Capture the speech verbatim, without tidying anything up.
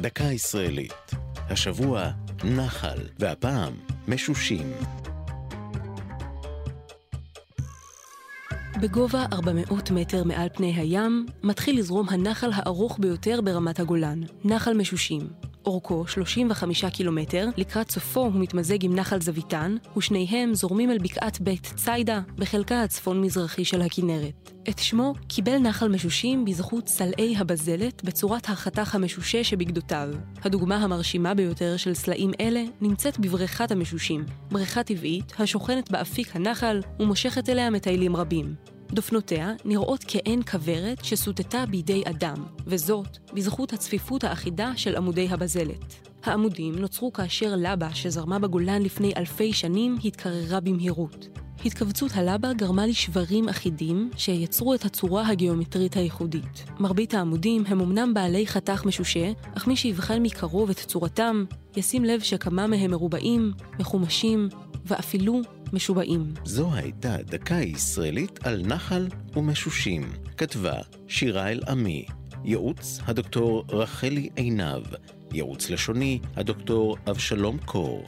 דקה ישראלית. השבוע נחל, והפעם משושים. בגובה ארבע מאות מטר מעל פני הים מתחיל לזרום הנחל הארוך ביותר ברמת הגולן, נחל משושים. אורכו שלושים וחמישה קילומטר, לקראת סופו הוא מתמזג עם נחל זוויתן, ושניהם זורמים אל בקעת בית ציידה בחלקה הצפון-מזרחי של הכינרת. את שמו קיבל נחל משושים בזכות סלעי הבזלת בצורת החתך המשושה שבגדותיו. הדוגמה המרשימה ביותר של סלעים אלה נמצאת בבריכת המשושים, בריכה טבעית השוכנת באפיק הנחל ומושכת אליה מטיילים רבים. דופנותיה נראות כעין כברת שסוטטה בידי אדם, וזאת בזכות הצפיפות האחידה של עמודי הבזלת. העמודים נוצרו כאשר לבה שזרמה בגולן לפני אלפי שנים התקררה במהירות. התכווצות הלבה גרמה לשברים אחידים שיצרו את הצורה הגיאומטרית הייחודית. מרבית העמודים הם אמנם בעלי חתך משושה, אך מי שיבחן מקרוב את צורתם ישים לב שכמה מהם מרובעים, מחומשים ואפילו משובעים. זו הייתה דקה ישראלית על נחל ומשושים. כתבה שיראל עמי. ייעוץ הדוקטור רחלי עינוב. ייעוץ לשוני הדוקטור אבשלום קור.